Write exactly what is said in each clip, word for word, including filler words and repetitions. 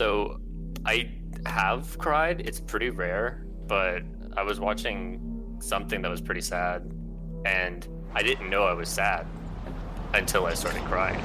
So I have cried. It's pretty rare, but I was watching something that was pretty sad, and I didn't know I was sad until I started crying.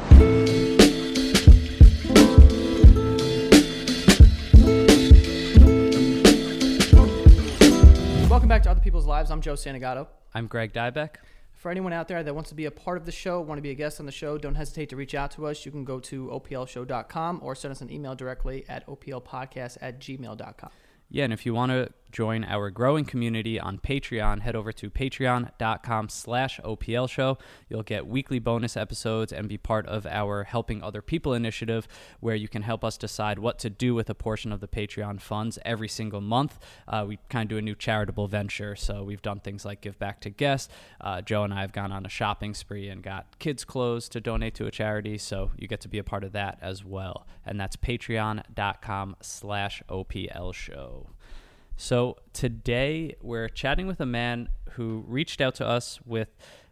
Welcome back to Other People's Lives. I'm Joe Santagato. I'm Greg Dybeck. For anyone out there that wants to be a part of the show, want to be a guest on the show, don't hesitate to reach out to us. You can go to O P L show dot com or send us an email directly at O P L podcasts at gmail dot com. Yeah, and if you want to join our growing community on Patreon, head over to patreon dot com slash O P L show. You'll get weekly bonus episodes and be part of our Helping Other People initiative, where you can help us decide what to do with a portion of the Patreon funds every single month. Uh, we kind of do a new charitable venture, so we've done things like give back to guests. Uh, Joe and I have gone on a shopping spree and got kids' clothes to donate to a charity, so you get to be a part of that as well. And that's patreon dot com slash O P L show. So today we're chatting with a man who reached out to us with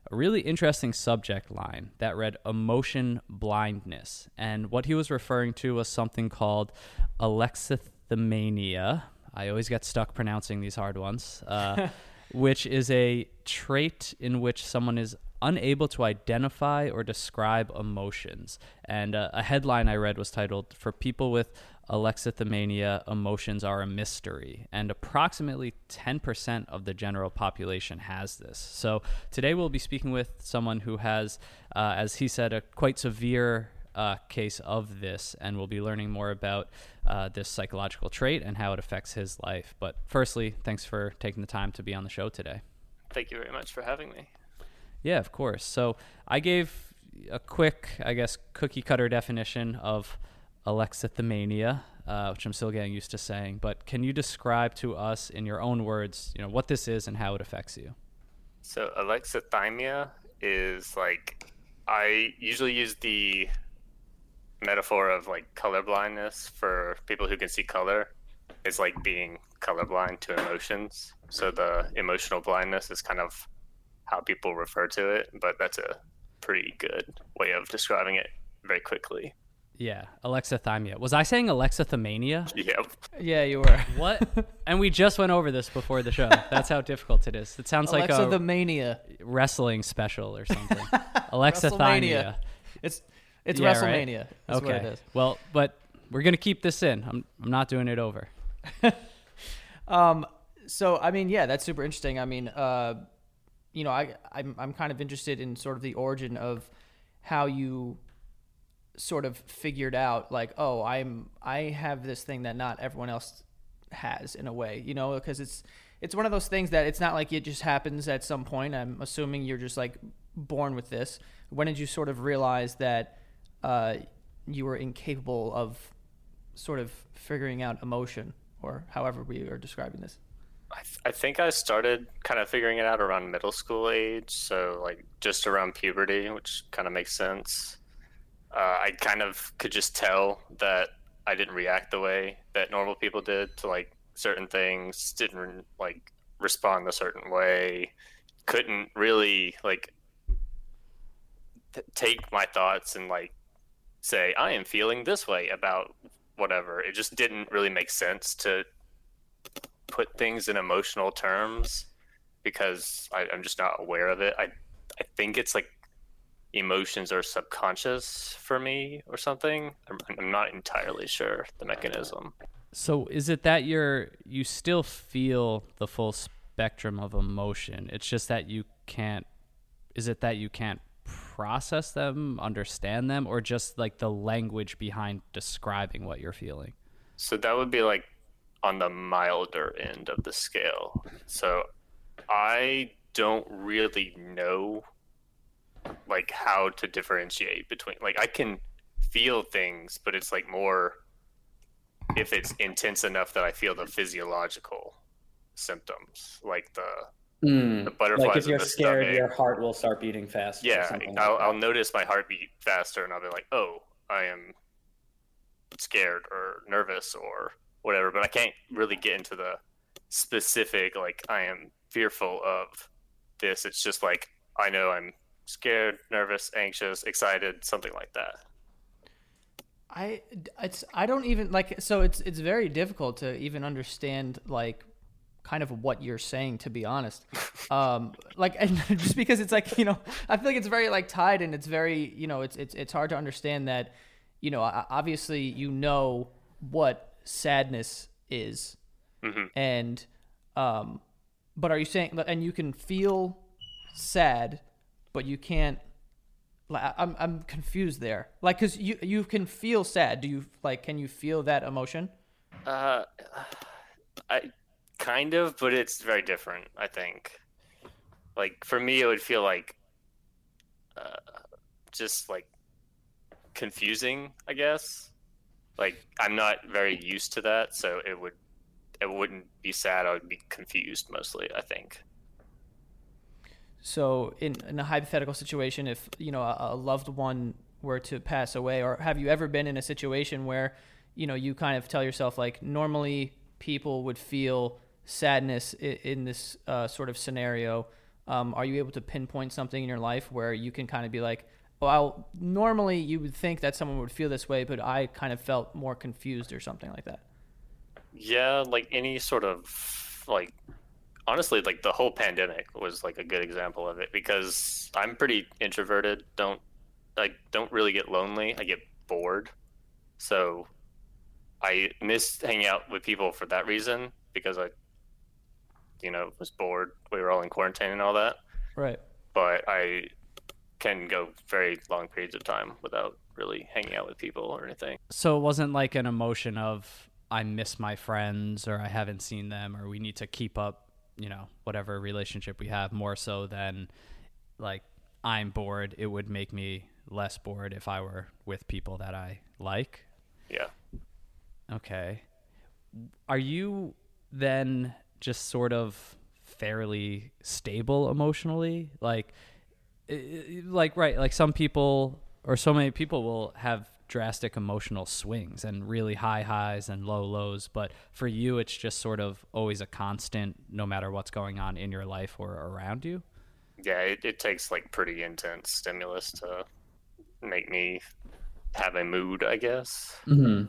a really interesting subject line that read emotion blindness. And what he was referring to was something called alexithymia. I always get stuck pronouncing these hard ones, uh, which is a trait in which someone is unable to identify or describe emotions. And uh, a headline I read was titled, "For People with Alexithymia, Emotions Are a Mystery," and approximately ten percent of the general population has this. So today we'll be speaking with someone who has, uh, as he said, a quite severe uh, case of this, and we'll be learning more about uh, this psychological trait and how it affects his life. But firstly, thanks for taking the time to be on the show today. Thank you very much for having me. Yeah, of course. So I gave a quick, I guess, cookie cutter definition of alexithymia, uh, which I'm still getting used to saying, but can you describe to us in your own words, you know, what this is and how it affects you? So alexithymia is like, I usually use the metaphor of like colorblindness for people who can see color. It's like being colorblind to emotions. So the emotional blindness is kind of how people refer to it, but that's a pretty good way of describing it very quickly. Yeah, alexithymia. Was I saying alexithymia? Yep. Yeah, you were. What? And we just went over this before the show. That's how difficult it is. It sounds like a wrestling special or something. Alexithymia. It's it's yeah, WrestleMania. Right? Okay. What it is. Well, but we're gonna keep this in. I'm I'm not doing it over. um. So I mean, yeah, that's super interesting. I mean, uh, you know, I I'm I'm kind of interested in sort of the origin of how you sort of figured out like, oh, I'm, I have this thing that not everyone else has in a way, you know, because it's, it's one of those things that it's not like it just happens at some point. I'm assuming you're just like born with this. When did you sort of realize that, uh, you were incapable of sort of figuring out emotion, or however we are describing this? I, th- I think I started kind of figuring it out around middle school age. So like just around puberty, which kind of makes sense. Uh, I kind of could just tell that I didn't react the way that normal people did to like certain things, didn't like respond a certain way, couldn't really like t- take my thoughts and like say, I am feeling this way about whatever. It just didn't really make sense to put things in emotional terms because I, I'm just not aware of it. I, I think it's like emotions are subconscious for me or something. I'm, I'm not entirely sure the mechanism. So is it that you're, you still feel the full spectrum of emotion? It's just that you can't, is it that you can't process them, understand them, or just like the language behind describing what you're feeling? So that would be like on the milder end of the scale. So I don't really know like how to differentiate between, like I can feel things, but it's like more if it's intense enough that I feel the physiological symptoms, like the, mm, the butterflies. Like if you're scared, stomach. Your heart will start beating faster. Yeah, I'll, like I'll notice my heartbeat faster, and I'll be like, oh, I am scared or nervous or whatever. But I can't really get into the specific, like I am fearful of this. It's just like I know I'm scared, nervous, anxious, excited, something like that. I it's I don't even like so it's it's very difficult to even understand like kind of what you're saying, to be honest. Um, like and just because it's like, you know, I feel like it's very like tied, and it's very, you know, it's it's it's hard to understand that, you know, obviously, you know what sadness is. Mm-hmm. And um, but are you saying, and you can feel sad, but you can't, like, I'm I'm confused there. Like, cause you, you can feel sad. Do you like, can you feel that emotion? Uh, I kind of, but it's very different, I think. Like for me, it would feel like, uh, just like confusing, I guess. Like I'm not very used to that. So it would, it wouldn't be sad. I would be confused mostly, I think. So in, in a hypothetical situation, if, you know, a, a loved one were to pass away, or have you ever been in a situation where, you know, you kind of tell yourself, like, normally people would feel sadness in, in this uh, sort of scenario. Um, are you able to pinpoint something in your life where you can kind of be like, well, normally you would think that someone would feel this way, but I kind of felt more confused or something like that? Yeah, like any sort of, like, honestly, like the whole pandemic was like a good example of it, because I'm pretty introverted. Don't like don't really get lonely. I get bored, so I missed hanging out with people for that reason, because I, you know, was bored. We were all in quarantine and all that. Right. But I can go very long periods of time without really hanging out with people or anything. So it wasn't like an emotion of I miss my friends, or I haven't seen them, or we need to keep up, you know, whatever relationship we have, more so than like I'm bored. It would make me less bored if I were with people that I like. Yeah. Okay. Are you then just sort of fairly stable emotionally? Like, like, right. Like some people, or so many people will have drastic emotional swings and really high highs and low lows, but for you it's just sort of always a constant no matter what's going on in your life or around you? Yeah, it, it takes like pretty intense stimulus to make me have a mood, I guess. Mm-hmm.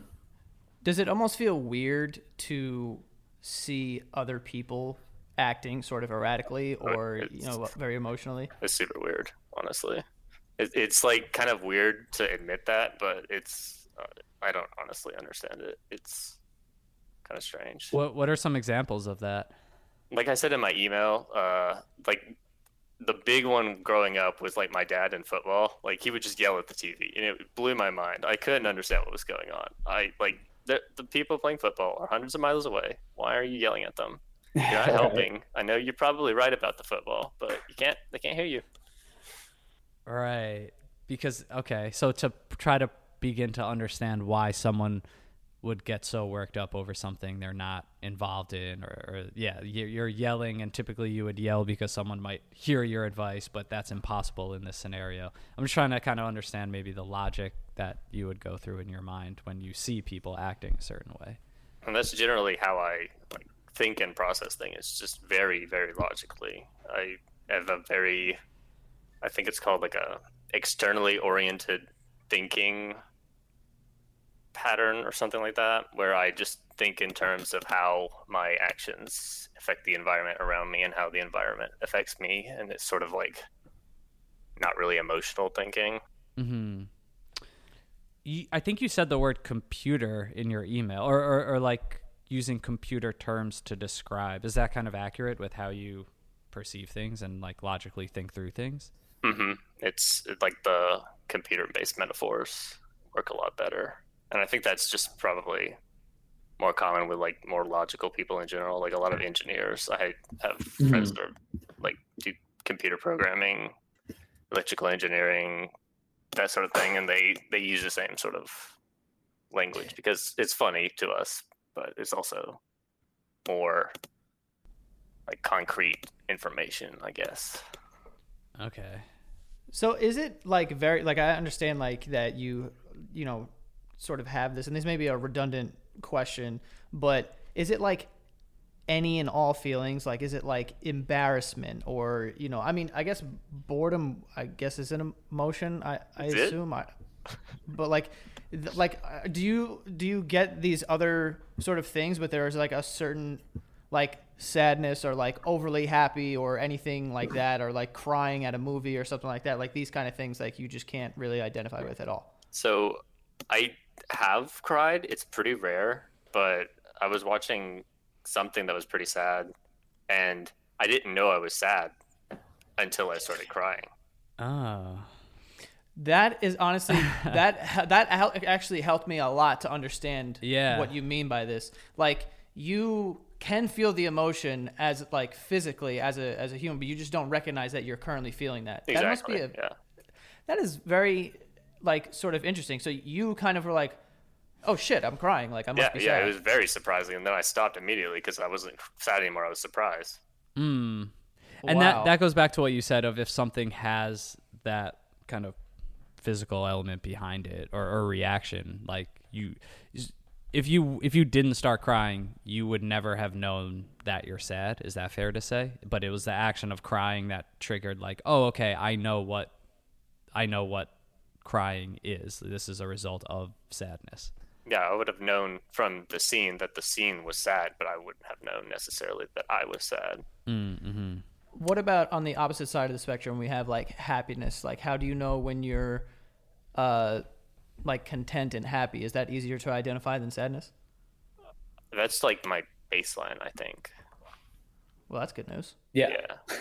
Does it almost feel weird to see other people acting sort of erratically or it's, you know, very emotionally? It's super weird, honestly. It's like kind of weird to admit that, but it's, uh, I don't honestly understand it. It's kind of strange. What What are some examples of that? Like I said in my email, uh, like the big one growing up was like my dad in football. Like he would just yell at the T V, and it blew my mind. I couldn't understand what was going on. I like the, the people playing football are hundreds of miles away. Why are you yelling at them? You're not helping. I know you're probably right about the football, but you can't. They can't hear you. Right. Because, okay, so to try to begin to understand why someone would get so worked up over something they're not involved in, or, or yeah, you're yelling, and typically you would yell because someone might hear your advice, but that's impossible in this scenario. I'm just trying to kind of understand maybe the logic that you would go through in your mind when you see people acting a certain way. And that's generally how I like think and process things. It's just very, very logically. I have a very... I think it's called like a externally oriented thinking pattern or something like that, where I just think in terms of how my actions affect the environment around me and how the environment affects me. And it's sort of like not really emotional thinking. Mm-hmm. I think you said the word computer in your email, or, or, or like using computer terms to describe. Is that kind of accurate with how you perceive things and like logically think through things? Mm-hmm. It's like the computer-based metaphors work a lot better, and I think that's just probably more common with like more logical people in general. Like a lot of engineers, I have friends mm-hmm. that are like do computer programming, electrical engineering, that sort of thing, and they they use the same sort of language because it's funny to us, but it's also more like concrete information, I guess. Okay. So is it like very, like I understand like that you, you know, sort of have this, and this may be a redundant question, but is it like any and all feelings? Like, is it like embarrassment or, you know, I mean, I guess boredom, I guess is an emotion. I, I assume I, But like, like, do you do you get these other sort of things? But there's like a certain like sadness or like overly happy or anything like that, or like crying at a movie or something like that. Like these kind of things, like you just can't really identify with at all. So I have cried. It's pretty rare, but I was watching something that was pretty sad, and I didn't know I was sad until I started crying. Oh. That is honestly, that that actually helped me a lot to understand yeah. what you mean by this. Like, you can feel the emotion as like physically as a as a human, but you just don't recognize that you're currently feeling that. Exactly. That must be a, yeah. That is very like sort of interesting. So you kind of were like, oh shit, I'm crying. Like I must yeah, be sad. Yeah, it was very surprising, and then I stopped immediately because I wasn't sad anymore. I was surprised. Hmm. And wow. that, that goes back to what you said of if something has that kind of physical element behind it, or, or reaction, like you, if you, if you didn't start crying, you would never have known that you're sad. Is that fair to say? But it was the action of crying that triggered like, oh, okay, I know what, I know what crying is. This is a result of sadness. Yeah, I would have known from the scene that the scene was sad, but I wouldn't have known necessarily that I was sad. Mm-hmm. What about on the opposite side of the spectrum? We have like happiness. Like, how do you know when you're uh, like content and happy? Is that easier to identify than sadness? That's like my baseline, I think. Well, that's good news. Yeah.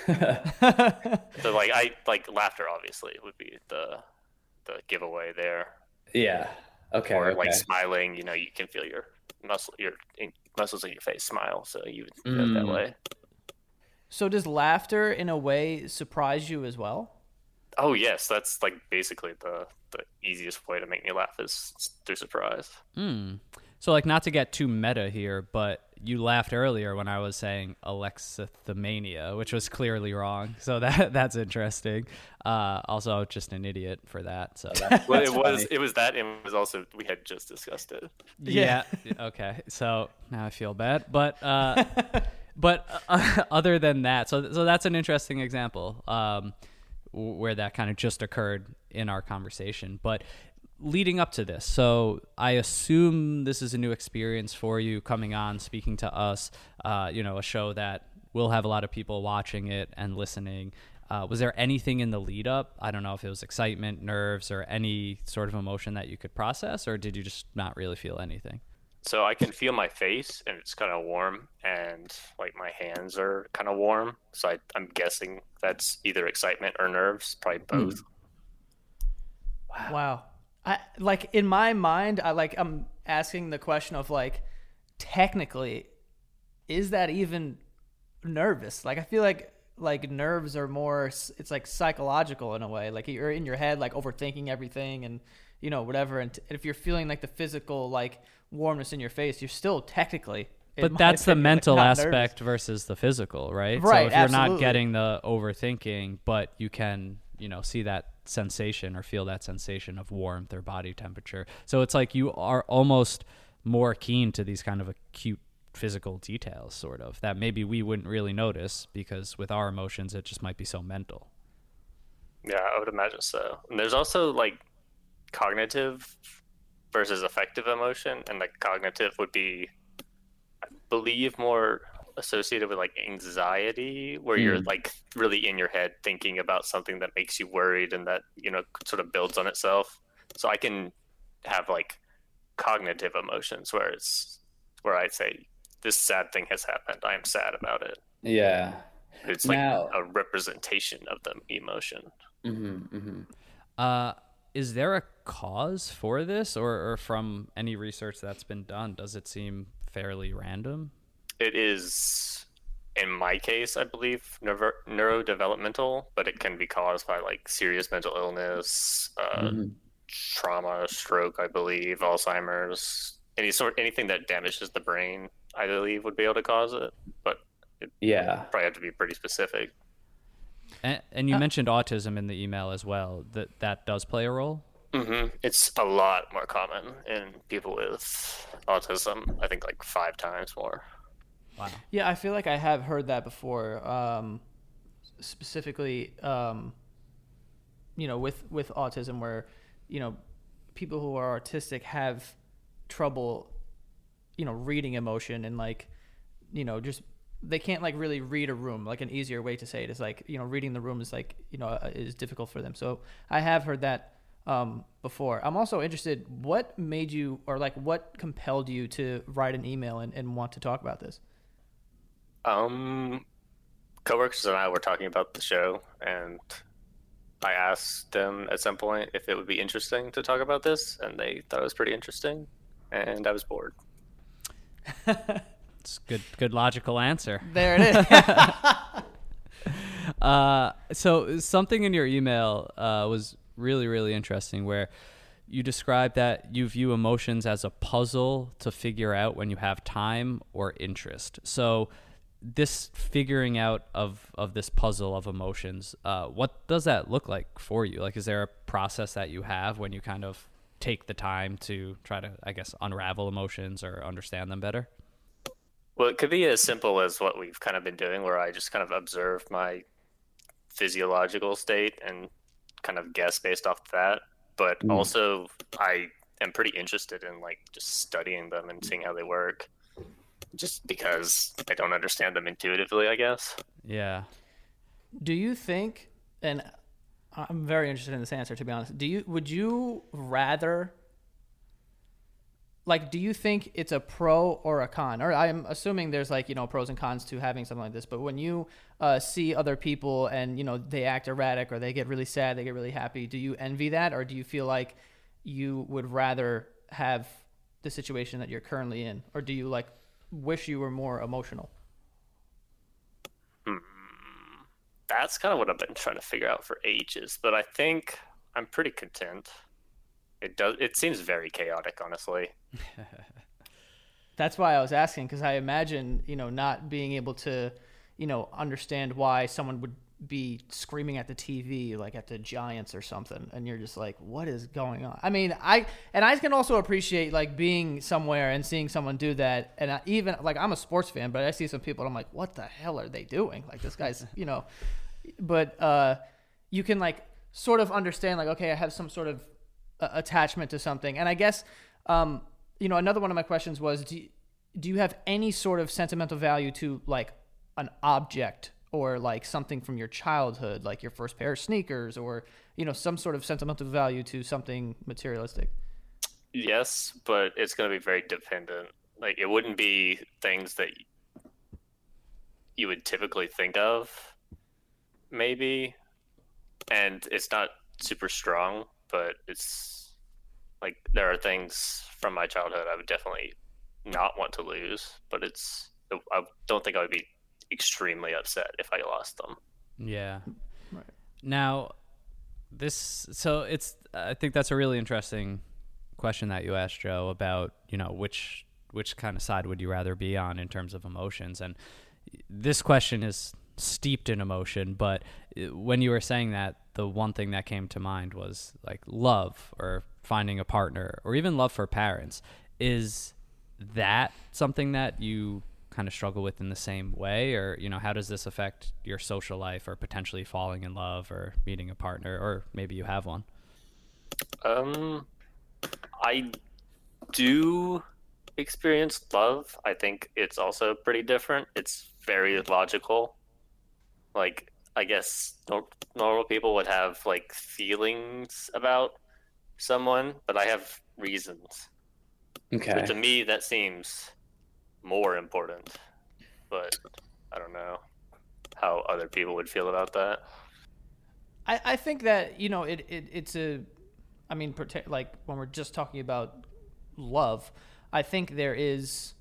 Yeah. So like, I like laughter. Obviously, would be the the giveaway there. Yeah. Okay, or like okay. smiling, you know, you can feel your muscle, your muscles in your face smile, so you would feel mm. that way. So does laughter, in a way, surprise you as well? Oh yes, that's like basically the the easiest way to make me laugh is through surprise. Mm. So like, not to get too meta here, but you laughed earlier when I was saying alexithymia, which was clearly wrong. So that that's interesting. Uh, also, just an idiot for that. So that, well, it funny. was it was that, and it was also we had just discussed it. Yeah. Okay. So now I feel bad, but uh, but uh, other than that, so so that's an interesting example um, where that kind of just occurred in our conversation, but. Leading up to this, so I assume this is a new experience for you, coming on, speaking to us, uh, you know, a show that will have a lot of people watching it and listening. Uh, was there anything in the lead up? I don't know if it was excitement, nerves, or any sort of emotion that you could process, or did you just not really feel anything? So I can feel my face, and it's kind of warm, and like my hands are kind of warm. So I, I'm guessing that's either excitement or nerves, probably both. Mm. Wow. Wow. I, like in my mind, I like I'm asking the question of like, technically, is that even nervous? Like I feel like like nerves are more, it's like psychological in a way. Like you're in your head, like overthinking everything, and you know whatever. And if you're feeling like the physical like warmness in your face, you're still technically. But that's the mental aspect versus the physical, right? Right. So if you're not getting the overthinking, but you can, you know, see that sensation or feel that sensation of warmth or body temperature. So it's like you are almost more keen to these kind of acute physical details, sort of, that maybe we wouldn't really notice because with our emotions, it just might be so mental. Yeah, I would imagine so. And there's also like cognitive versus affective emotion. And like cognitive would be, I believe, more associated with like anxiety, where mm. you're like really in your head thinking about something that makes you worried, and that, you know, sort of builds on itself. So I can have like cognitive emotions where it's where I'd say this sad thing has happened, I am sad about it. Yeah, it's like now, a representation of the emotion. Mm-hmm, mm-hmm. Uh, is there a cause for this, or, or from any research that's been done, does it seem fairly random? It is, in my case, I believe, neuro- neurodevelopmental, but it can be caused by like serious mental illness, uh, mm-hmm. trauma, stroke, I believe, Alzheimer's, any sort, anything that damages the brain, I believe, would be able to cause it. But it yeah, probably have to be pretty specific. And, and you uh, mentioned autism in the email as well. That that does play a role. Mm-hmm. It's a lot more common in people with autism. I think like five times more. Wow. Yeah, I feel like I have heard that before, um, specifically, um, you know, with, with autism where, you know, people who are autistic have trouble, you know, reading emotion and like, you know, just, they can't like really read a room. Like an easier way to say it is like, you know, reading the room is like, you know, is difficult for them. So I have heard that um, before. I'm also interested, what made you, or like what compelled you to write an email and, and want to talk about this? Um, coworkers and I were talking about the show, and I asked them at some point if it would be interesting to talk about this, and they thought it was pretty interesting, and I was bored. It's good, good logical answer. There it is. uh, so something in your email uh, was really, really interesting, where you described that you view emotions as a puzzle to figure out when you have time or interest. So this figuring out of, of this puzzle of emotions, uh, what does that look like for you? Like, is there a process that you have when you kind of take the time to try to, I guess, unravel emotions or understand them better? Well, it could be as simple as what we've kind of been doing, where I just kind of observe my physiological state and kind of guess based off of that. But mm. also I am pretty interested in like just studying them and seeing how they work, just because I don't understand them intuitively, I guess. Yeah. Do you think, and I'm very interested in this answer, to be honest, do you, would you rather, like, do you think it's a pro or a con? Or I'm assuming there's like, you know, pros and cons to having something like this, but when you uh, see other people and, you know, they act erratic or they get really sad, they get really happy, do you envy that? Or do you feel like you would rather have the situation that you're currently in? Or do you like wish you were more emotional? Hmm. That's kind of what I've been trying to figure out for ages, but I think I'm pretty content. It does. It seems very chaotic, honestly. That's why I was asking, because I imagine, you know, not being able to, you know, understand why someone would be screaming at the T V, like at the Giants or something, and you're just like, what is going on? I mean, I and I can also appreciate like being somewhere and seeing someone do that, and I, even like I'm a sports fan, but I see some people and I'm like, what the hell are they doing? Like this guy's, you know, but uh, you can like sort of understand like, okay, I have some sort of attachment to something. And I guess, um, you know, another one of my questions was, do you, do you have any sort of sentimental value to like an object or like something from your childhood, like your first pair of sneakers, or, you know, some sort of sentimental value to something materialistic? Yes, but it's going to be very dependent. Like it wouldn't be things that you would typically think of, maybe. And it's not super strong, but it's like there are things from my childhood I would definitely not want to lose, but it's, I don't think I would be extremely upset if I lost them. Yeah. Right. Now this, so it's, I think that's a really interesting question that you asked, Joe, about, you know, which, which kind of side would you rather be on in terms of emotions? And this question is steeped in emotion, but when you were saying that, the one thing that came to mind was like love or finding a partner or even love for parents. Is that something that you kind of struggle with in the same way? Or, you know, how does this affect your social life or potentially falling in love or meeting a partner, or maybe you have one? Um, I do experience love. I think it's also pretty different. It's very logical. Like, I guess normal people would have like feelings about someone, but I have reasons. Okay. So to me, that seems more important, but I don't know how other people would feel about that. I, I think that, you know, it, it it's a, I mean, like when we're just talking about love, I think there is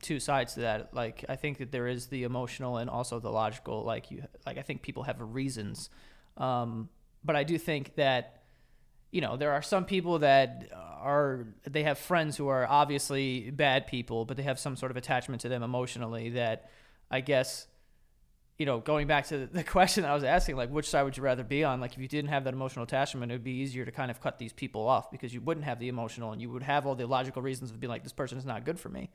two sides to that. Like, I think that there is the emotional and also the logical, like you, like, I think people have reasons. Um, but I do think that, you know, there are some people that are, they have friends who are obviously bad people, but they have some sort of attachment to them emotionally that, I guess, you know, going back to the question I was asking, like, which side would you rather be on? Like, if you didn't have that emotional attachment, it would be easier to kind of cut these people off, because you wouldn't have the emotional and you would have all the logical reasons of being like, this person is not good for me.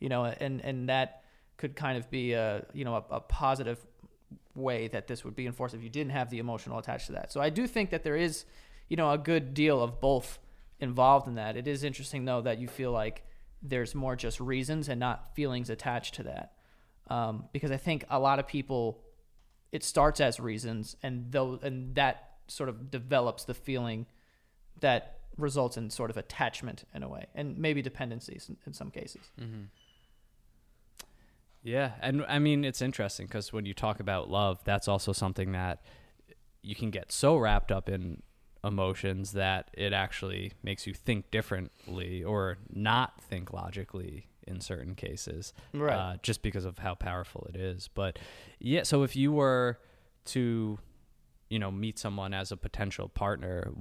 You know, and, and that could kind of be a, you know, a, a positive way that this would be enforced if you didn't have the emotional attached to that. So I do think that there is, you know, a good deal of both involved in that. It is interesting, though, that you feel like there's more just reasons and not feelings attached to that. Um, because I think a lot of people, it starts as reasons, and those, and that sort of develops the feeling that results in sort of attachment in a way, and maybe dependencies in, in some cases. Mm-hmm. Yeah. And I mean, it's interesting because when you talk about love, that's also something that you can get so wrapped up in emotions that it actually makes you think differently or not think logically in certain cases, right? Uh, just because of how powerful it is. But yeah, so if you were to, you know, meet someone as a potential partner,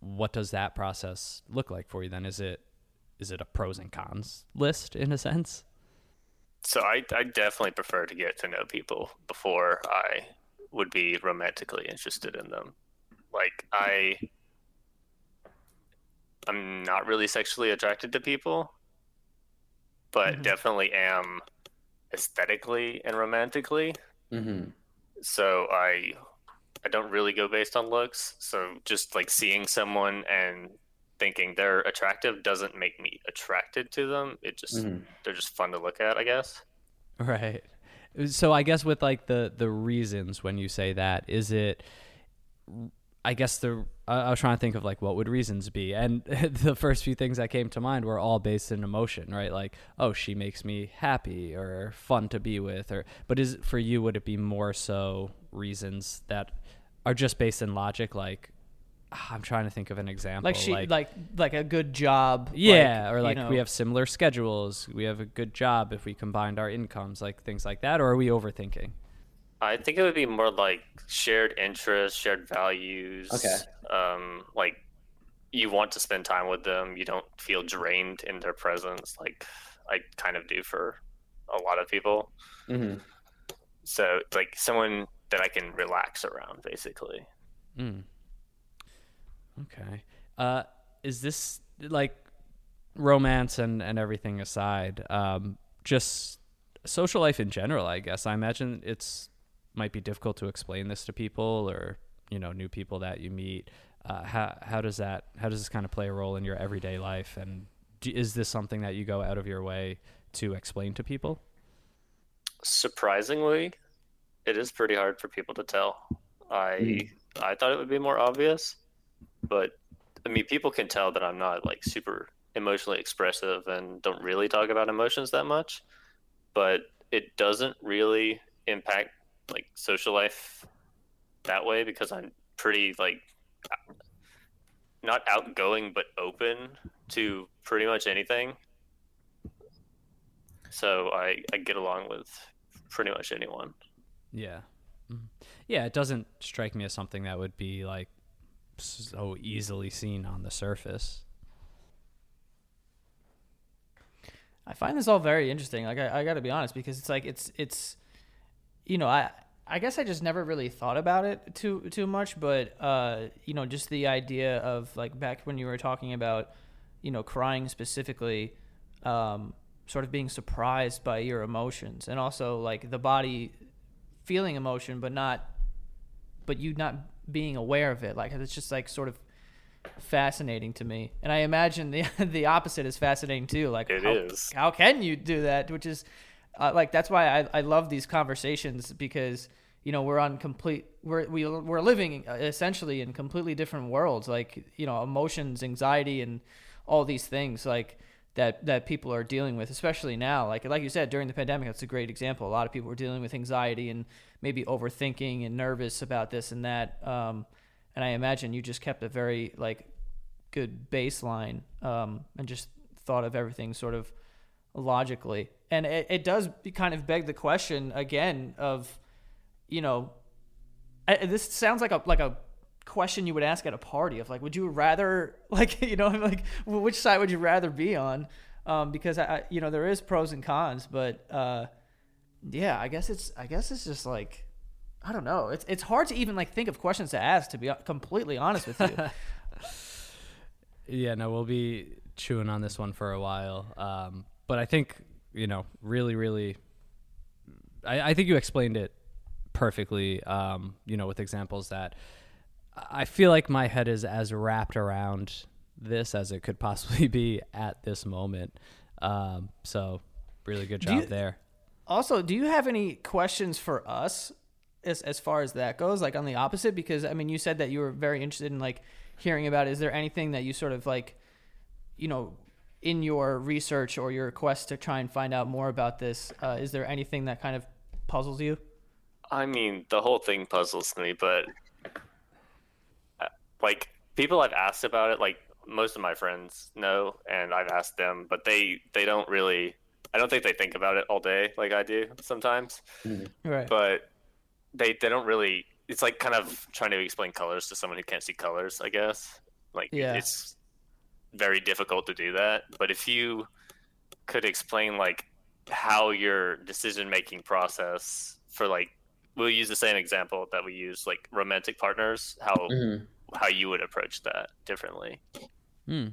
what does that process look like for you then? Is it, is it a pros and cons list in a sense? So I, I definitely prefer to get to know people before I would be romantically interested in them. Like, I, I'm not really sexually attracted to people, but mm-hmm. definitely am aesthetically and romantically. Mm-hmm. So I, I don't really go based on looks. So just like seeing someone and thinking they're attractive doesn't make me attracted to them. It just, mm-hmm. they're just fun to look at, I guess. Right. So I guess with like the, the reasons when you say that, is it, I guess the, I was trying to think of like, what would reasons be? And the first few things that came to mind were all based in emotion, right? Like, oh, she makes me happy or fun to be with, or, but is it for you, would it be more so reasons that are just based in logic? Like, I'm trying to think of an example. Like she, like like, like a good job. Yeah, like, or like, you know, we have similar schedules. We have a good job if we combined our incomes, like things like that. Or are we overthinking? I think it would be more like shared interests, shared values. Okay. Um, like you want to spend time with them. You don't feel drained in their presence, like I kind of do for a lot of people. Mm-hmm. So like someone that I can relax around, basically. Mm. Okay. Uh, is this like romance and, and everything aside, um, just social life in general, I guess? I imagine it's might be difficult to explain this to people or, you know, new people that you meet. Uh, how, how does that, how does this kind of play a role in your everyday life? And do, is this something that you go out of your way to explain to people? Surprisingly, it is pretty hard for people to tell. I, mm. I thought it would be more obvious. But I mean, people can tell that I'm not like super emotionally expressive and don't really talk about emotions that much, but it doesn't really impact like social life that way because I'm pretty like not outgoing, but open to pretty much anything. So I, I get along with pretty much anyone. Yeah. Yeah. It doesn't strike me as something that would be like so easily seen on the surface. I find this all very interesting. Like I, I gotta be honest, because it's like, it's, it's, you know, I, I guess I just never really thought about it too, too much, but, uh, you know, just the idea of like back when you were talking about, you know, crying specifically, um, sort of being surprised by your emotions, and also like the body feeling emotion, but not, but you not being aware of it. Like it's just like sort of fascinating to me, and I imagine the the opposite is fascinating too. Like it how, is. How can you do that? Which is uh, like that's why I, I love these conversations, because you know we're on complete we're we, we're living essentially in completely different worlds. Like you know emotions, anxiety, and all these things like that that people are dealing with, especially now. Like like you said, during the pandemic, that's a great example. A lot of people were dealing with anxiety and maybe overthinking and nervous about this and that. Um, and I imagine you just kept a very like good baseline um, and just thought of everything sort of logically. And it, it does be kind of beg the question again of, you know, I, this sounds like a like a question you would ask at a party of like, would you rather like, you know, like which side would you rather be on? Um, because I, I, you know, there is pros and cons, but, uh, yeah, I guess it's, I guess it's just like, I don't know. It's, it's hard to even like think of questions to ask, to be completely honest with you. Yeah, no, we'll be chewing on this one for a while. Um, but I think, you know, really, really, I, I think you explained it perfectly. Um, you know, with examples that, I feel like my head is as wrapped around this as it could possibly be at this moment. Um, so really good job you, there. Also, do you have any questions for us as, as far as that goes, like on the opposite? Because, I mean, you said that you were very interested in like hearing about it. Is there anything that you sort of like, you know, in your research or your quest to try and find out more about this, uh, is there anything that kind of puzzles you? I mean, the whole thing puzzles me, but like people I've asked about it, like most of my friends know, and I've asked them, but they, they don't really, I don't think they think about it all day like I do sometimes, right. But they, they don't really, it's like kind of trying to explain colors to someone who can't see colors, I guess. Like yeah. It's very difficult to do that. But if you could explain like how your decision-making process for like, we'll use the same example that we use, like romantic partners, how mm-hmm. how you would approach that differently. Hmm.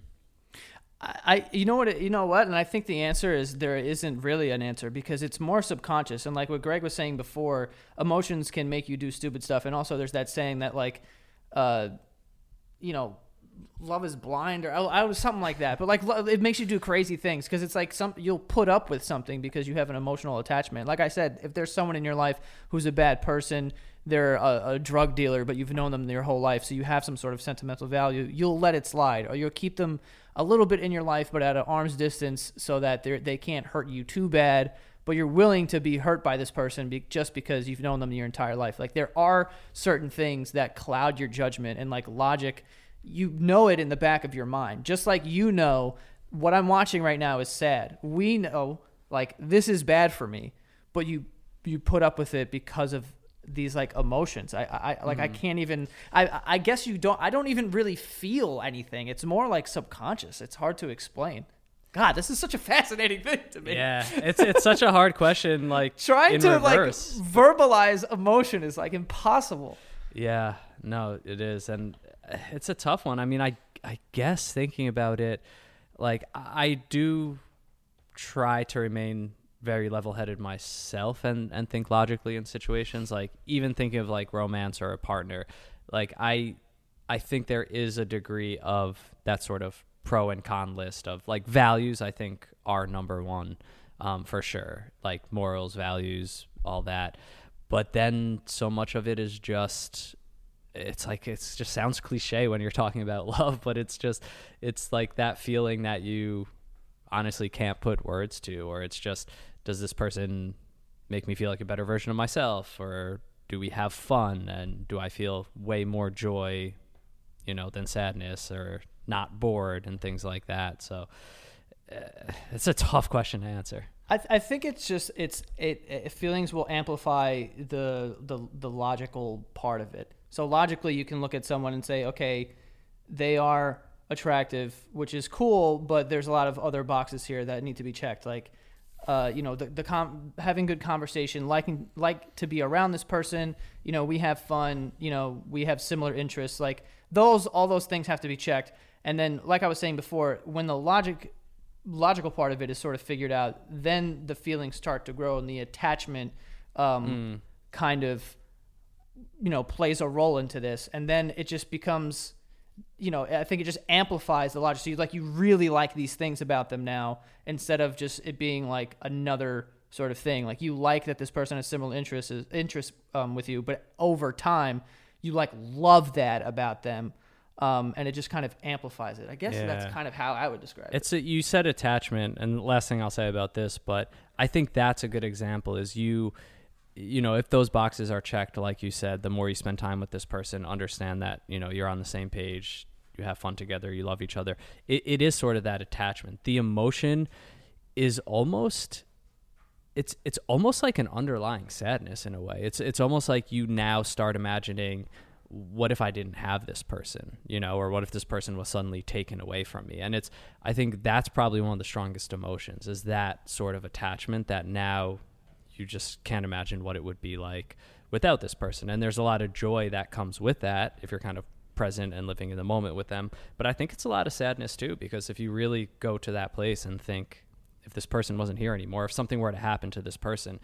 I, you know what, you know what, and I think the answer is there isn't really an answer because it's more subconscious. And like what Greg was saying before, emotions can make you do stupid stuff. And also, there's that saying that like, uh, you know, love is blind, or I was something like that. But like, it makes you do crazy things because it's like some you'll put up with something because you have an emotional attachment. Like I said, if there's someone in your life who's a bad person, they're a, a drug dealer, but you've known them their whole life, so you have some sort of sentimental value. You'll let it slide, or you'll keep them a little bit in your life, but at an arm's distance, so that they they can't hurt you too bad. But you're willing to be hurt by this person be, just because you've known them your entire life. Like there are certain things that cloud your judgment and like logic. You know it in the back of your mind, just like you know what I'm watching right now is sad. We know like this is bad for me, but you you put up with it because of these like emotions. I, I like mm. I can't even. I I guess you don't. I don't even really feel anything. It's more like subconscious. It's hard to explain. God, this is such a fascinating thing to me. Yeah, it's it's such a hard question. Like trying in to reverse. like verbalize emotion is like impossible. Yeah, no, it is, and it's a tough one. I mean, I I guess thinking about it, like I do try to remain very level-headed myself and, and think logically in situations. Like even thinking of like romance or a partner, like I I think there is a degree of that sort of pro and con list of like values. I think are number one um, for sure, like morals, values, all that. But then so much of it is just. It's like, it's just sounds cliche when you're talking about love, but it's just, it's like that feeling that you honestly can't put words to, or it's just, does this person make me feel like a better version of myself? Or do we have fun? And do I feel way more joy, you know, than sadness or not bored and things like that? So uh, it's a tough question to answer. I, th- I think it's just it's it, it feelings will amplify the, the the logical part of it. So logically, you can look at someone and say, okay, they are attractive, which is cool, but there's a lot of other boxes here that need to be checked. Like, uh, you know, the the com- having good conversation, liking like to be around this person. You know, we have fun. You know, we have similar interests. Like those, all those things have to be checked. And then, like I was saying before, when the logic. logical part of it is sort of figured out, then the feelings start to grow and the attachment um, mm. kind of, you know, plays a role into this. And then it just becomes, you know, I think it just amplifies the logic. So you like, you really like these things about them now, instead of just it being like another sort of thing. Like you like that this person has similar interests, interests um, with you, but over time you like love that about them. Um, and it just kind of amplifies it. I guess yeah. That's kind of how I would describe it. It's a, you said attachment, and the last thing I'll say about this, but I think that's a good example is you, you know, if those boxes are checked, like you said, the more you spend time with this person, understand that, you know, you're on the same page, you have fun together, you love each other. It, it is sort of that attachment. The emotion is almost... It's it's almost like an underlying sadness in a way. It's it's almost like you now start imagining... what if I didn't have this person, you know, or what if this person was suddenly taken away from me? And it's, I think that's probably one of the strongest emotions is that sort of attachment that now you just can't imagine what it would be like without this person. And there's a lot of joy that comes with that if you're kind of present and living in the moment with them. But I think it's a lot of sadness too, because if you really go to that place and think if this person wasn't here anymore, if something were to happen to this person,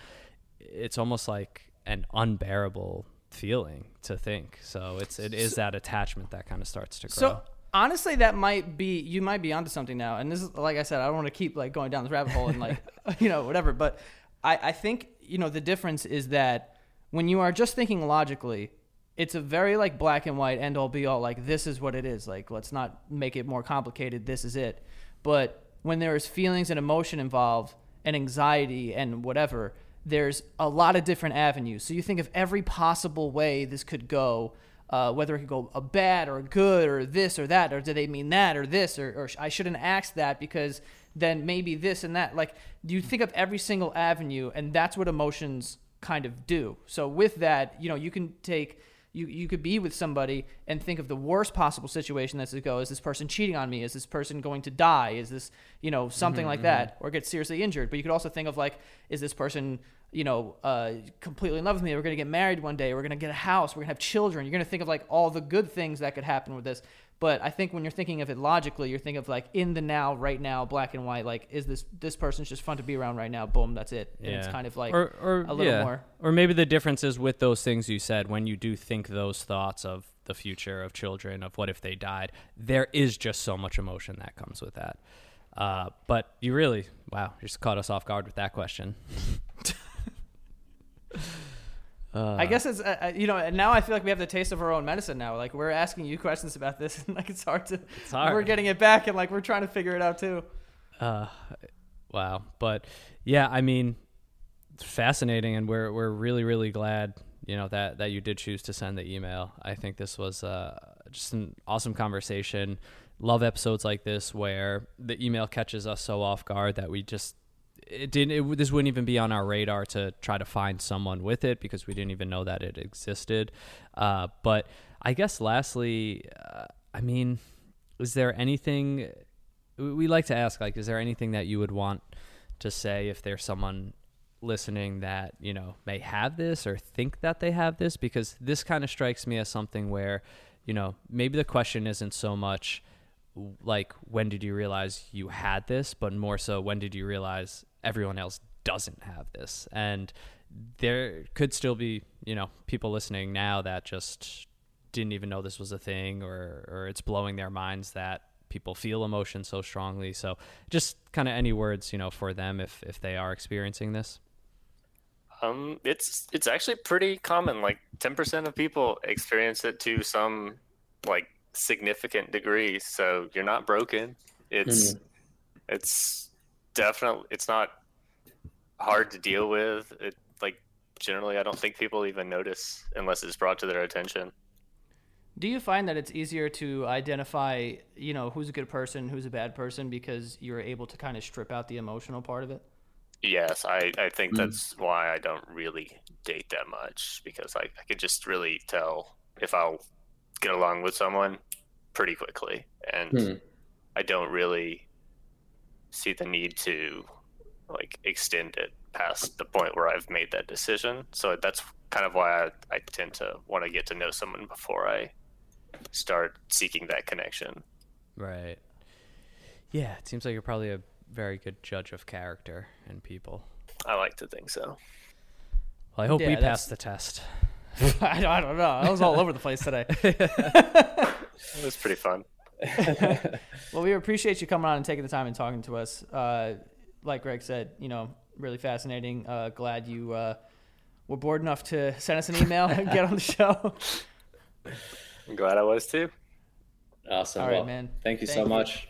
it's almost like an unbearable feeling to think. So it's it is that attachment that kind of starts to grow. So Honestly, that might be, you might be onto something now. And this is, like I said, I don't want to keep like going down this rabbit hole and like, you know, whatever. But I, I think, you know, the difference is that when you are just thinking logically, it's a very like black and white, end all be all. Like, this is what it is. Like, let's not make it more complicated. This is it. But when there is feelings and emotion involved and anxiety and whatever, there's a lot of different avenues. So you think of every possible way this could go. Uh, whether it could go a bad or a good or this or that, or do they mean that or this, or, or I shouldn't ask that because then maybe this and that. Like, you think of every single avenue, and that's what emotions kind of do. So with that, you know, you can take, you, you could be with somebody and think of the worst possible situation that's to go. Is this person cheating on me? Is this person going to die? Is this, you know, something mm-hmm, like mm-hmm. that, or get seriously injured? But you could also think of like, is this person, you know, uh, completely in love with me, we're going to get married one day, we're going to get a house, we're going to have children, you're going to think of like all the good things that could happen with this. But I think when you're thinking of it logically, you're thinking of like in the now, right now, black and white, like, is this, this person's just fun to be around right now, boom, that's it. And yeah. it's kind of like or, or, a little yeah. more. Or maybe the difference is with those things you said, when you do think those thoughts of the future, of children, of what if they died, there is just so much emotion that comes with that. Uh, but you really, wow, you just caught us off guard with that question. Uh, I guess it's uh, you know, and now I feel like we have the taste of our own medicine now. Like, we're asking you questions about this, and like it's hard to it's hard. We're getting it back, and like we're trying to figure it out too. Uh, wow, but yeah, I mean, it's fascinating, and we're we're really really glad, you know, that that you did choose to send the email. I think this was uh just an awesome conversation. Love episodes like this where the email catches us so off guard that we just. It didn't. It, this wouldn't even be on our radar to try to find someone with it because we didn't even know that it existed. Uh, but I guess lastly, uh, I mean, is there anything we like to ask? Like, is there anything that you would want to say if there's someone listening that, you know, may have this or think that they have this? Because this kind of strikes me as something where, you know, maybe the question isn't so much like, when did you realize you had this, but more so, when did you realize everyone else doesn't have this? And there could still be, you know, people listening now that just didn't even know this was a thing, or or it's blowing their minds that people feel emotion so strongly. So just kind of any words, you know, for them if if they are experiencing this. Um, it's it's actually pretty common. Like ten percent of people experience it to some like significant degree. So you're not broken. It's mm. it's definitely, it's not hard to deal with. It, like, generally, I don't think people even notice unless it's brought to their attention. Do you find that it's easier to identify, you know, who's a good person, who's a bad person, because you're able to kind of strip out the emotional part of it? Yes, I, I think mm. that's why I don't really date that much, because I, I could just really tell if I'll get along with someone pretty quickly. And mm. I don't really see the need to like extend it past the point where I've made that decision. So that's kind of why I, I tend to want to get to know someone before I start seeking that connection. Right. Yeah. It seems like you're probably a very good judge of character and people. I like to think so. Well, I hope yeah, we passed the test. I, I don't know. I was all over the place today. It was pretty fun. Well, we appreciate you coming on and taking the time and talking to us. Uh, like Greg said, you know, really fascinating. Uh, glad you uh, were bored enough to send us an email and get on the show. I'm glad I was too. Awesome. All right, well, man. Thank you thank so you. much.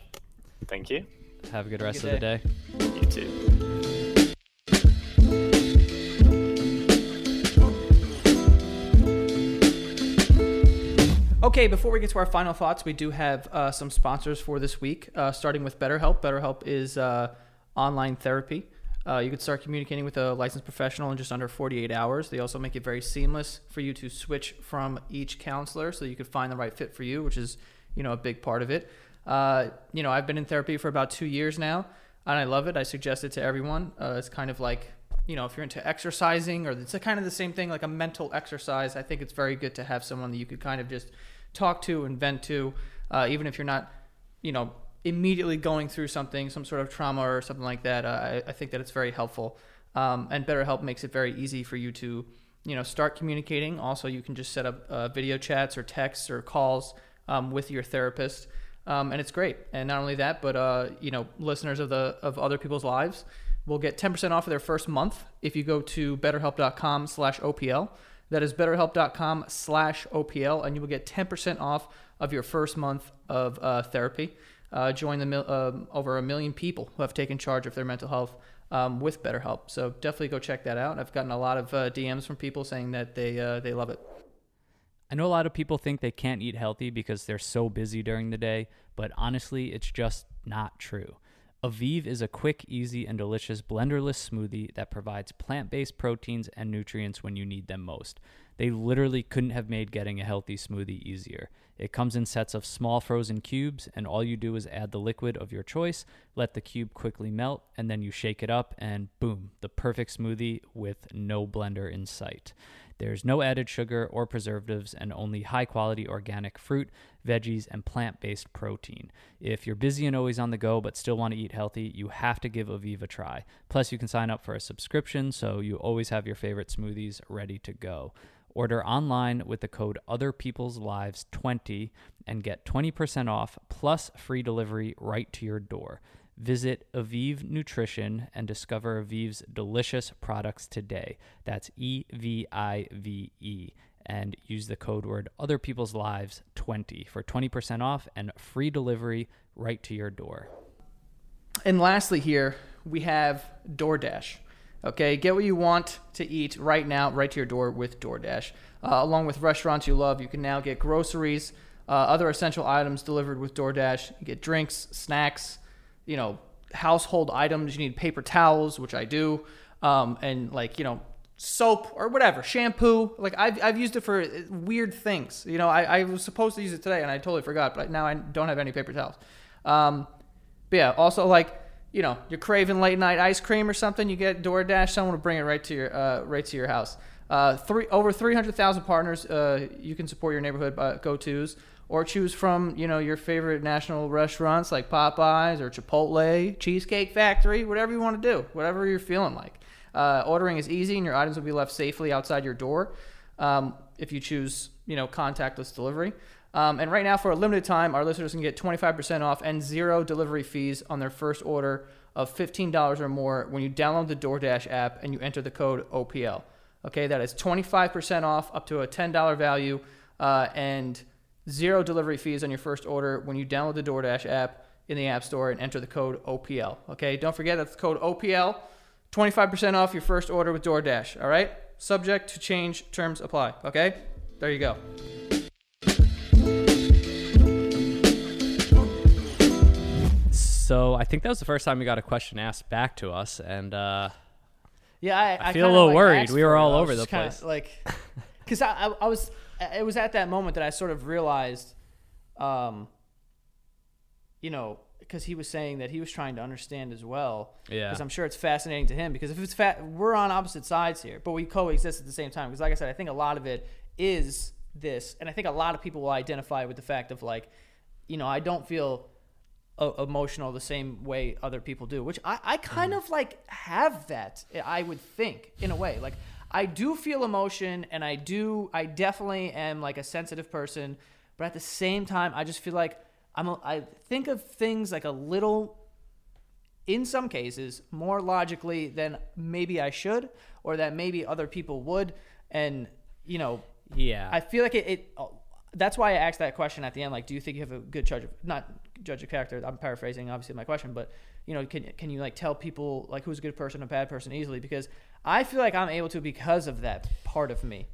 Thank you. Have a good rest good of day. the day. You too. Okay, before we get to our final thoughts, we do have uh, some sponsors for this week, uh, starting with BetterHelp. BetterHelp is uh, online therapy. Uh, you can start communicating with a licensed professional in just under forty-eight hours. They also make it very seamless for you to switch from each counselor so you can find the right fit for you, which is, you know, a big part of it. Uh, you know, I've been in therapy for about two years now, and I love it. I suggest it to everyone. Uh, it's kind of like, you know, if you're into exercising, or it's a kind of the same thing, like a mental exercise. I think it's very good to have someone that you could kind of just talk to and vent to, uh, even if you're not, you know, immediately going through something, some sort of trauma or something like that. Uh, I, I think that it's very helpful. Um, and BetterHelp makes it very easy for you to, you know, start communicating. Also, you can just set up uh, video chats or texts or calls um, with your therapist. Um, and it's great. And not only that, but, uh, you know, listeners of the, of Other People's Lives will get ten percent off of their first month if you go to betterhelp dot com slash O P L. That is betterhelp dot com slash O P L, and you will get ten percent off of your first month of uh, therapy. Uh, join the mil- uh, over a million people who have taken charge of their mental health um, with BetterHelp. So definitely go check that out. I've gotten a lot of uh, D Ms from people saying that they uh, they love it. I know a lot of people think they can't eat healthy because they're so busy during the day, but honestly, it's just not true. Aviv is a quick, easy, and delicious blenderless smoothie that provides plant-based proteins and nutrients when you need them most. They literally couldn't have made getting a healthy smoothie easier. It comes in sets of small frozen cubes, and all you do is add the liquid of your choice, let the cube quickly melt, and then you shake it up, and boom, the perfect smoothie with no blender in sight. There's no added sugar or preservatives and only high-quality organic fruit, veggies, and plant-based protein. If you're busy and always on the go but still want to eat healthy, you have to give Aviva a try. Plus, you can sign up for a subscription so you always have your favorite smoothies ready to go. Order online with the code Other People's Lives twenty and get twenty percent off plus free delivery right to your door. Visit Aviv Nutrition and discover Aviv's delicious products today. That's E V I V E. And use the code word Other People's Lives twenty for twenty percent off and free delivery right to your door. And lastly here, we have DoorDash. Okay, get what you want to eat right now, right to your door with DoorDash. Uh, along with restaurants you love, you can now get groceries, uh, other essential items delivered with DoorDash. You get drinks, snacks, you know, household items. You need paper towels, which I do, um, and like, you know, soap or whatever, shampoo. Like I've I've used it for weird things. You know, I, I was supposed to use it today and I totally forgot, but now I don't have any paper towels. Um, but yeah, also like, you know, you're craving late night ice cream or something, you get DoorDash, someone will bring it right to your uh, right to your house. Uh, three over three hundred thousand partners uh, you can support your neighborhood uh, go-tos, or choose from, you know, your favorite national restaurants like Popeyes or Chipotle, Cheesecake Factory, whatever you want to do, whatever you're feeling like. Uh, ordering is easy and your items will be left safely outside your door um, if you choose, you know, contactless delivery. Um, and right now, for a limited time, our listeners can get twenty-five percent off and zero delivery fees on their first order of fifteen dollars or more when you download the DoorDash app and you enter the code O P L. Okay, that is twenty-five percent off up to a ten dollars value uh, and zero delivery fees on your first order when you download the DoorDash app in the App Store and enter the code O P L. Okay, don't forget that's the code O P L, twenty-five percent off your first order with DoorDash. All right, subject to change, terms apply. Okay, there you go. So I think that was the first time we got a question asked back to us, and uh, yeah, I, I, I feel a little like worried. We were all over the place, like, because I, I, I was. It was at that moment that I sort of realized, um, you know, because he was saying that he was trying to understand as well. Yeah. Because I'm sure it's fascinating to him. Because if it's fat, we're on opposite sides here, but we coexist at the same time. Because like I said, I think a lot of it is this, and I think a lot of people will identify with the fact of like, you know, I don't feel emotional the same way other people do, which I, I kind mm. of like have that, I would think, in a way. Like I do feel emotion, and I do, I definitely am like a sensitive person, but at the same time, I just feel like I'm a, I think of things like a little, in some cases, more logically than maybe I should, or that maybe other people would. And, you know, yeah, I feel like it, it that's why I asked that question at the end, like, do you think you have a good judge of, not judge of character, I'm paraphrasing obviously my question, but, you know, can can you like tell people like who's a good person, a bad person easily? Because I feel like I'm able to because of that part of me.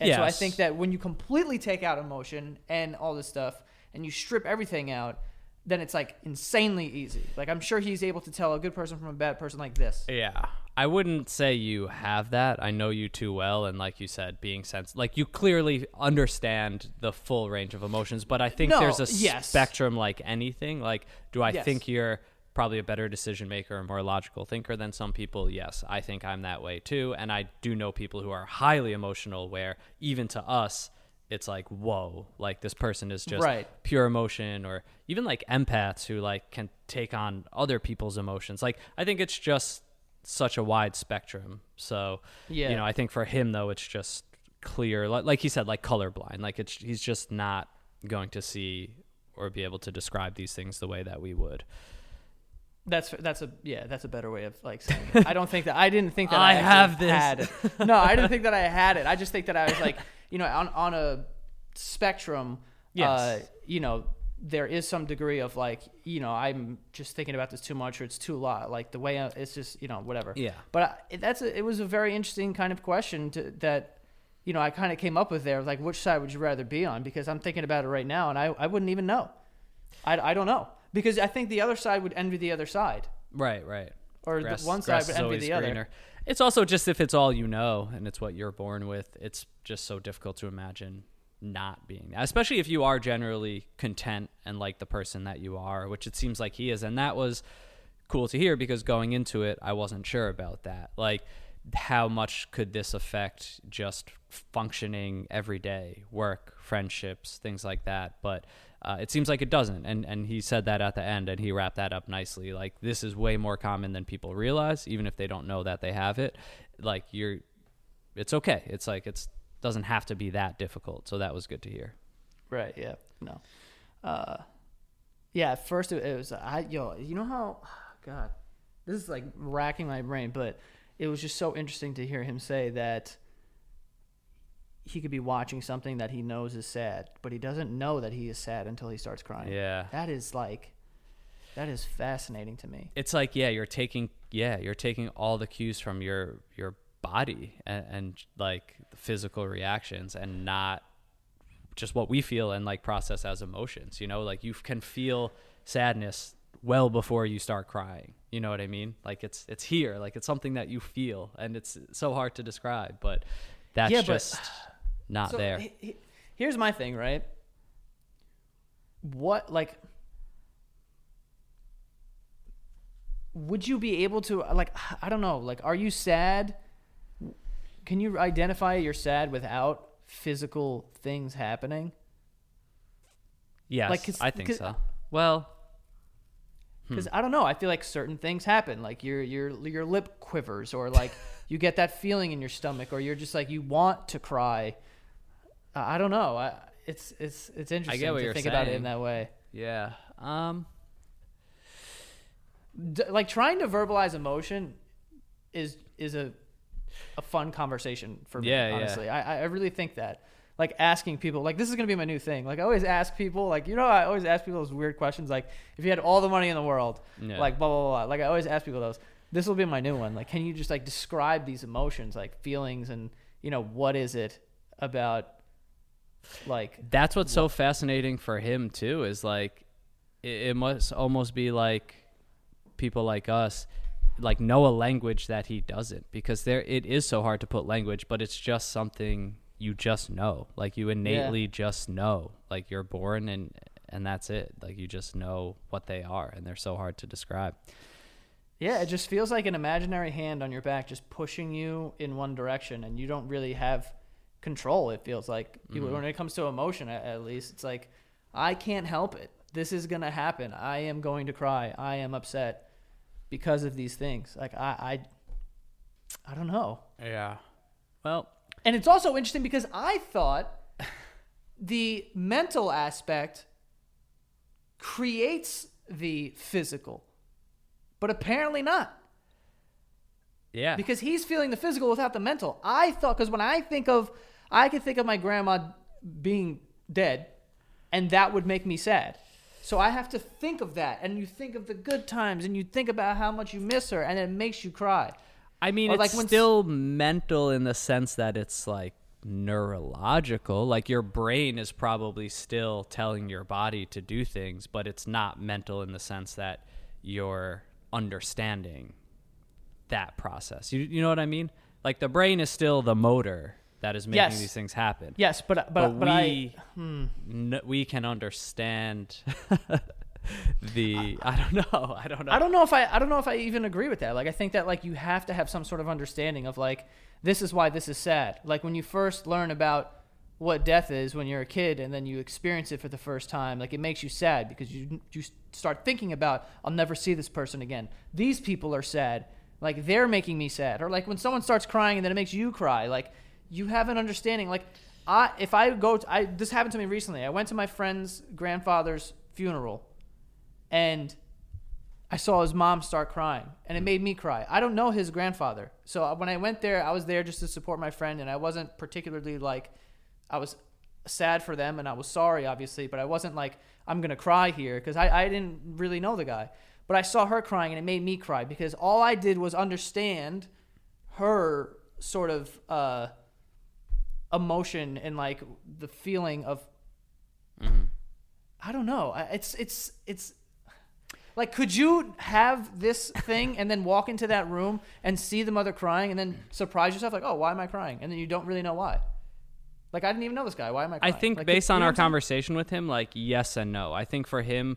And yes. So I think that when you completely take out emotion and all this stuff and you strip everything out, then it's like insanely easy. Like I'm sure he's able to tell a good person from a bad person like this. Yeah. I wouldn't say you have that. I know you too well, and like you said, being sensitive, like you clearly understand the full range of emotions, but I think no, there's a yes. spectrum like anything. Like, do I yes. think you're probably a better decision maker or more logical thinker than some people? Yes, I think I'm that way too, and I do know people who are highly emotional where even to us, it's like, whoa, like this person is just right. pure emotion, or even like empaths who like can take on other people's emotions. Like, I think it's just such a wide spectrum. So, yeah. you know, I think for him though, it's just clear, like, like he said, like colorblind, like it's, he's just not going to see or be able to describe these things the way that we would. That's that's a yeah that's a better way of like saying it. I don't think that I didn't think that I, I have this. Had it. No, I didn't think that I had it. I just think that I was like, you know, on on a spectrum, yes. uh, you know, there is some degree of like, you know, I'm just thinking about this too much, or it's too lot. Like the way I, it's just, you know, whatever. Yeah. But I, that's a, it was a very interesting kind of question to, that, you know, I kind of came up with there. Like, which side would you rather be on? Because I'm thinking about it right now, and I I wouldn't even know. I I don't know. Because I think the other side would envy the other side. Right, right. Or grass, the one side would envy the greener. Other. It's also just if it's all you know and it's what you're born with, it's just so difficult to imagine not being that. Especially if you are generally content and like the person that you are, which it seems like he is. And that was cool to hear, because going into it, I wasn't sure about that. Like, how much could this affect just functioning every day, work, friendships, things like that. But Uh, it seems like it doesn't, and and he said that at the end, and he wrapped that up nicely. Like, this is way more common than people realize, even if they don't know that they have it. Like, you're, it's okay. It's like, it's doesn't have to be that difficult. So that was good to hear. Right. Yeah. No. Uh, yeah. At first, it, it was I. Yo, you know how? Oh God, this is like racking my brain, but it was just so interesting to hear him say that. He could be watching something that he knows is sad, but he doesn't know that he is sad until he starts crying. Yeah. That is like, that is fascinating to me. It's like, yeah, you're taking, yeah, you're taking all the cues from your, your body and, and like the physical reactions, and not just what we feel and like process as emotions, you know, like you can feel sadness well before you start crying. You know what I mean? Like it's, it's here, like it's something that you feel, and it's so hard to describe, but that's yeah, just... But, Not so there. He, he, here's my thing, right? What, like, would you be able to, like, I don't know, like, are you sad? Can you identify you're sad without physical things happening? Yes, like, I think so. Well, because hmm. I don't know, I feel like certain things happen, like your your your lip quivers, or like you get that feeling in your stomach, or you're just like you want to cry. I don't know. I, it's it's it's interesting to think saying. About it in that way. Yeah. Um. D- like trying to verbalize emotion is is a a fun conversation for me. Yeah, honestly, yeah. I I really think that. Like asking people, like this is gonna be my new thing. Like I always ask people, like you know, I always ask people those weird questions, like if you had all the money in the world, yeah. like blah blah blah. Like I always ask people those. This will be my new one. Like, can you just like describe these emotions, like feelings, and you know, what is it about? Like that's what's what? so fascinating for him too. Is like it, it must almost be like people like us, like know a language that he doesn't, because there it is so hard to put language, but it's just something. You just know, like you innately yeah. just know, like you're born and, and that's it. Like you just know what they are, and they're so hard to describe. Yeah. It just feels like an imaginary hand on your back, just pushing you in one direction, and you don't really have control. It feels like mm-hmm. when it comes to emotion, at least it's like, I can't help it. This is going to happen. I am going to cry. I am upset because of these things. Like I, I, I don't know. Yeah. Well, and it's also interesting because I thought the mental aspect creates the physical, but apparently not. Yeah. Because he's feeling the physical without the mental. I thought, because when I think of, I could think of my grandma being dead, and that would make me sad. So I have to think of that. And you think of the good times, and you think about how much you miss her, and it makes you cry. I mean, or it's like when still s- mental in the sense that it's like neurological, like your brain is probably still telling your body to do things, but it's not mental in the sense that you're understanding that process. You you know what I mean? Like the brain is still the motor that is making yes. these things happen. Yes, but but, but, but we I, hmm. n- we can understand the I don't know I don't know I don't know if I I don't know if I even agree with that. Like I think that like you have to have some sort of understanding of like this is why this is sad. Like when you first learn about what death is when you're a kid, and then you experience it for the first time, like it makes you sad because you you start thinking about I'll never see this person again. These people are sad, like they're making me sad. Or like when someone starts crying and then it makes you cry, like you have an understanding. Like I if I go to, I this happened to me recently. I went to my friend's grandfather's funeral, and I saw his mom start crying, and it made me cry. I don't know his grandfather. So when I went there, I was there just to support my friend, and I wasn't particularly like, I was sad for them, and I was sorry, obviously, but I wasn't like, I'm going to cry here, because I, I didn't really know the guy. But I saw her crying, and it made me cry, because all I did was understand her sort of uh, emotion and like the feeling of, mm-hmm. I don't know. It's, it's, it's, like, could you have this thing and then walk into that room and see the mother crying and then surprise yourself? Like, oh, why am I crying? And then you don't really know why. Like, I didn't even know this guy. Why am I crying? I think like, based on our conversation with him, like, yes and no. I think for him,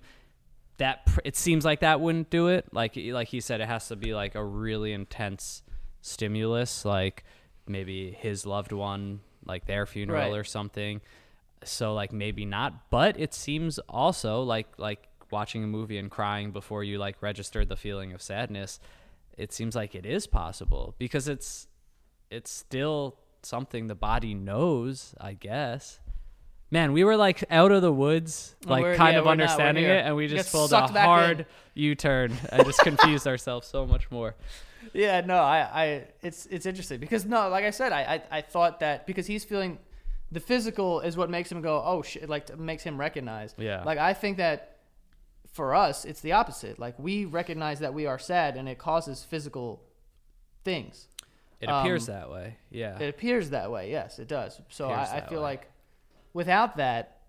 that pr- it seems like that wouldn't do it. Like, like he said, it has to be, like, a really intense stimulus, like maybe his loved one, like their funeral right. or something. So, like, maybe not. But it seems also like like... watching a movie and crying before you like register the feeling of sadness, it seems like it is possible because it's it's still something the body knows, I guess. Man, we were like out of the woods, like we're, kind yeah, of understanding not, it, and we just pulled a hard U-turn and just confused ourselves so much more. Yeah, no, I, I, it's it's interesting because no, like I said, I, I, I thought that because he's feeling the physical is what makes him go, oh shit, like makes him recognize. Yeah, like I think that. For us, it's the opposite. Like we recognize that we are sad, and it causes physical things. It appears um, that way. Yeah. It appears that way. Yes, it does. So I, I feel way. like without that,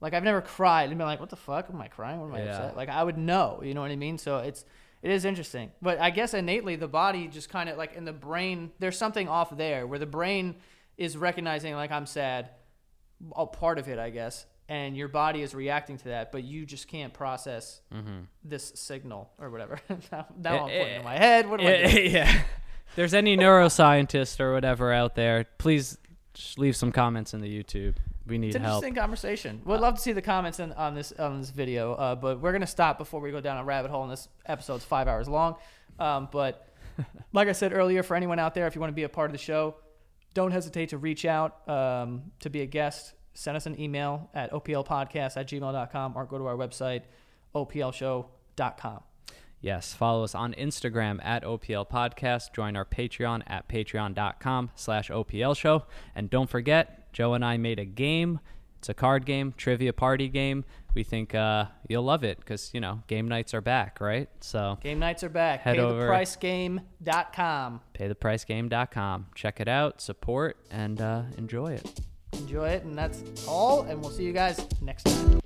like I've never cried and been like, "What the fuck am I crying? What am I yeah. upset?" Like I would know. You know what I mean? So it's it is interesting. But I guess innately, the body just kind of like in the brain, there's something off there where the brain is recognizing like I'm sad. A part of it, I guess. And your body is reacting to that, but you just can't process mm-hmm. this signal or whatever. now now it, I'm pointing it, in my head. What do it, I do? Yeah. If there's any neuroscientist or whatever out there, please leave some comments in the YouTube. We need help. It's an interesting conversation. We'd love to see the comments in, on this on this video, uh, but we're going to stop before we go down a rabbit hole, and this episode's five hours long. Um, but like I said earlier, for anyone out there, if you want to be a part of the show, don't hesitate to reach out um, to be a guest. Send us an email at O P L podcasts at gmail dot com or go to our website, O P L show dot com. Yes, follow us on Instagram at O P L podcast. Join our Patreon at patreon dot com slash O P L show. And don't forget, Joe and I made a game. It's a card game, trivia party game. We think uh, you'll love it because, you know, game nights are back, right? So game nights are back. Head over. Pay the price game dot com. Pay the price game dot com. Check it out, support, and uh, enjoy it. Enjoy it, and that's all, and we'll see you guys next time.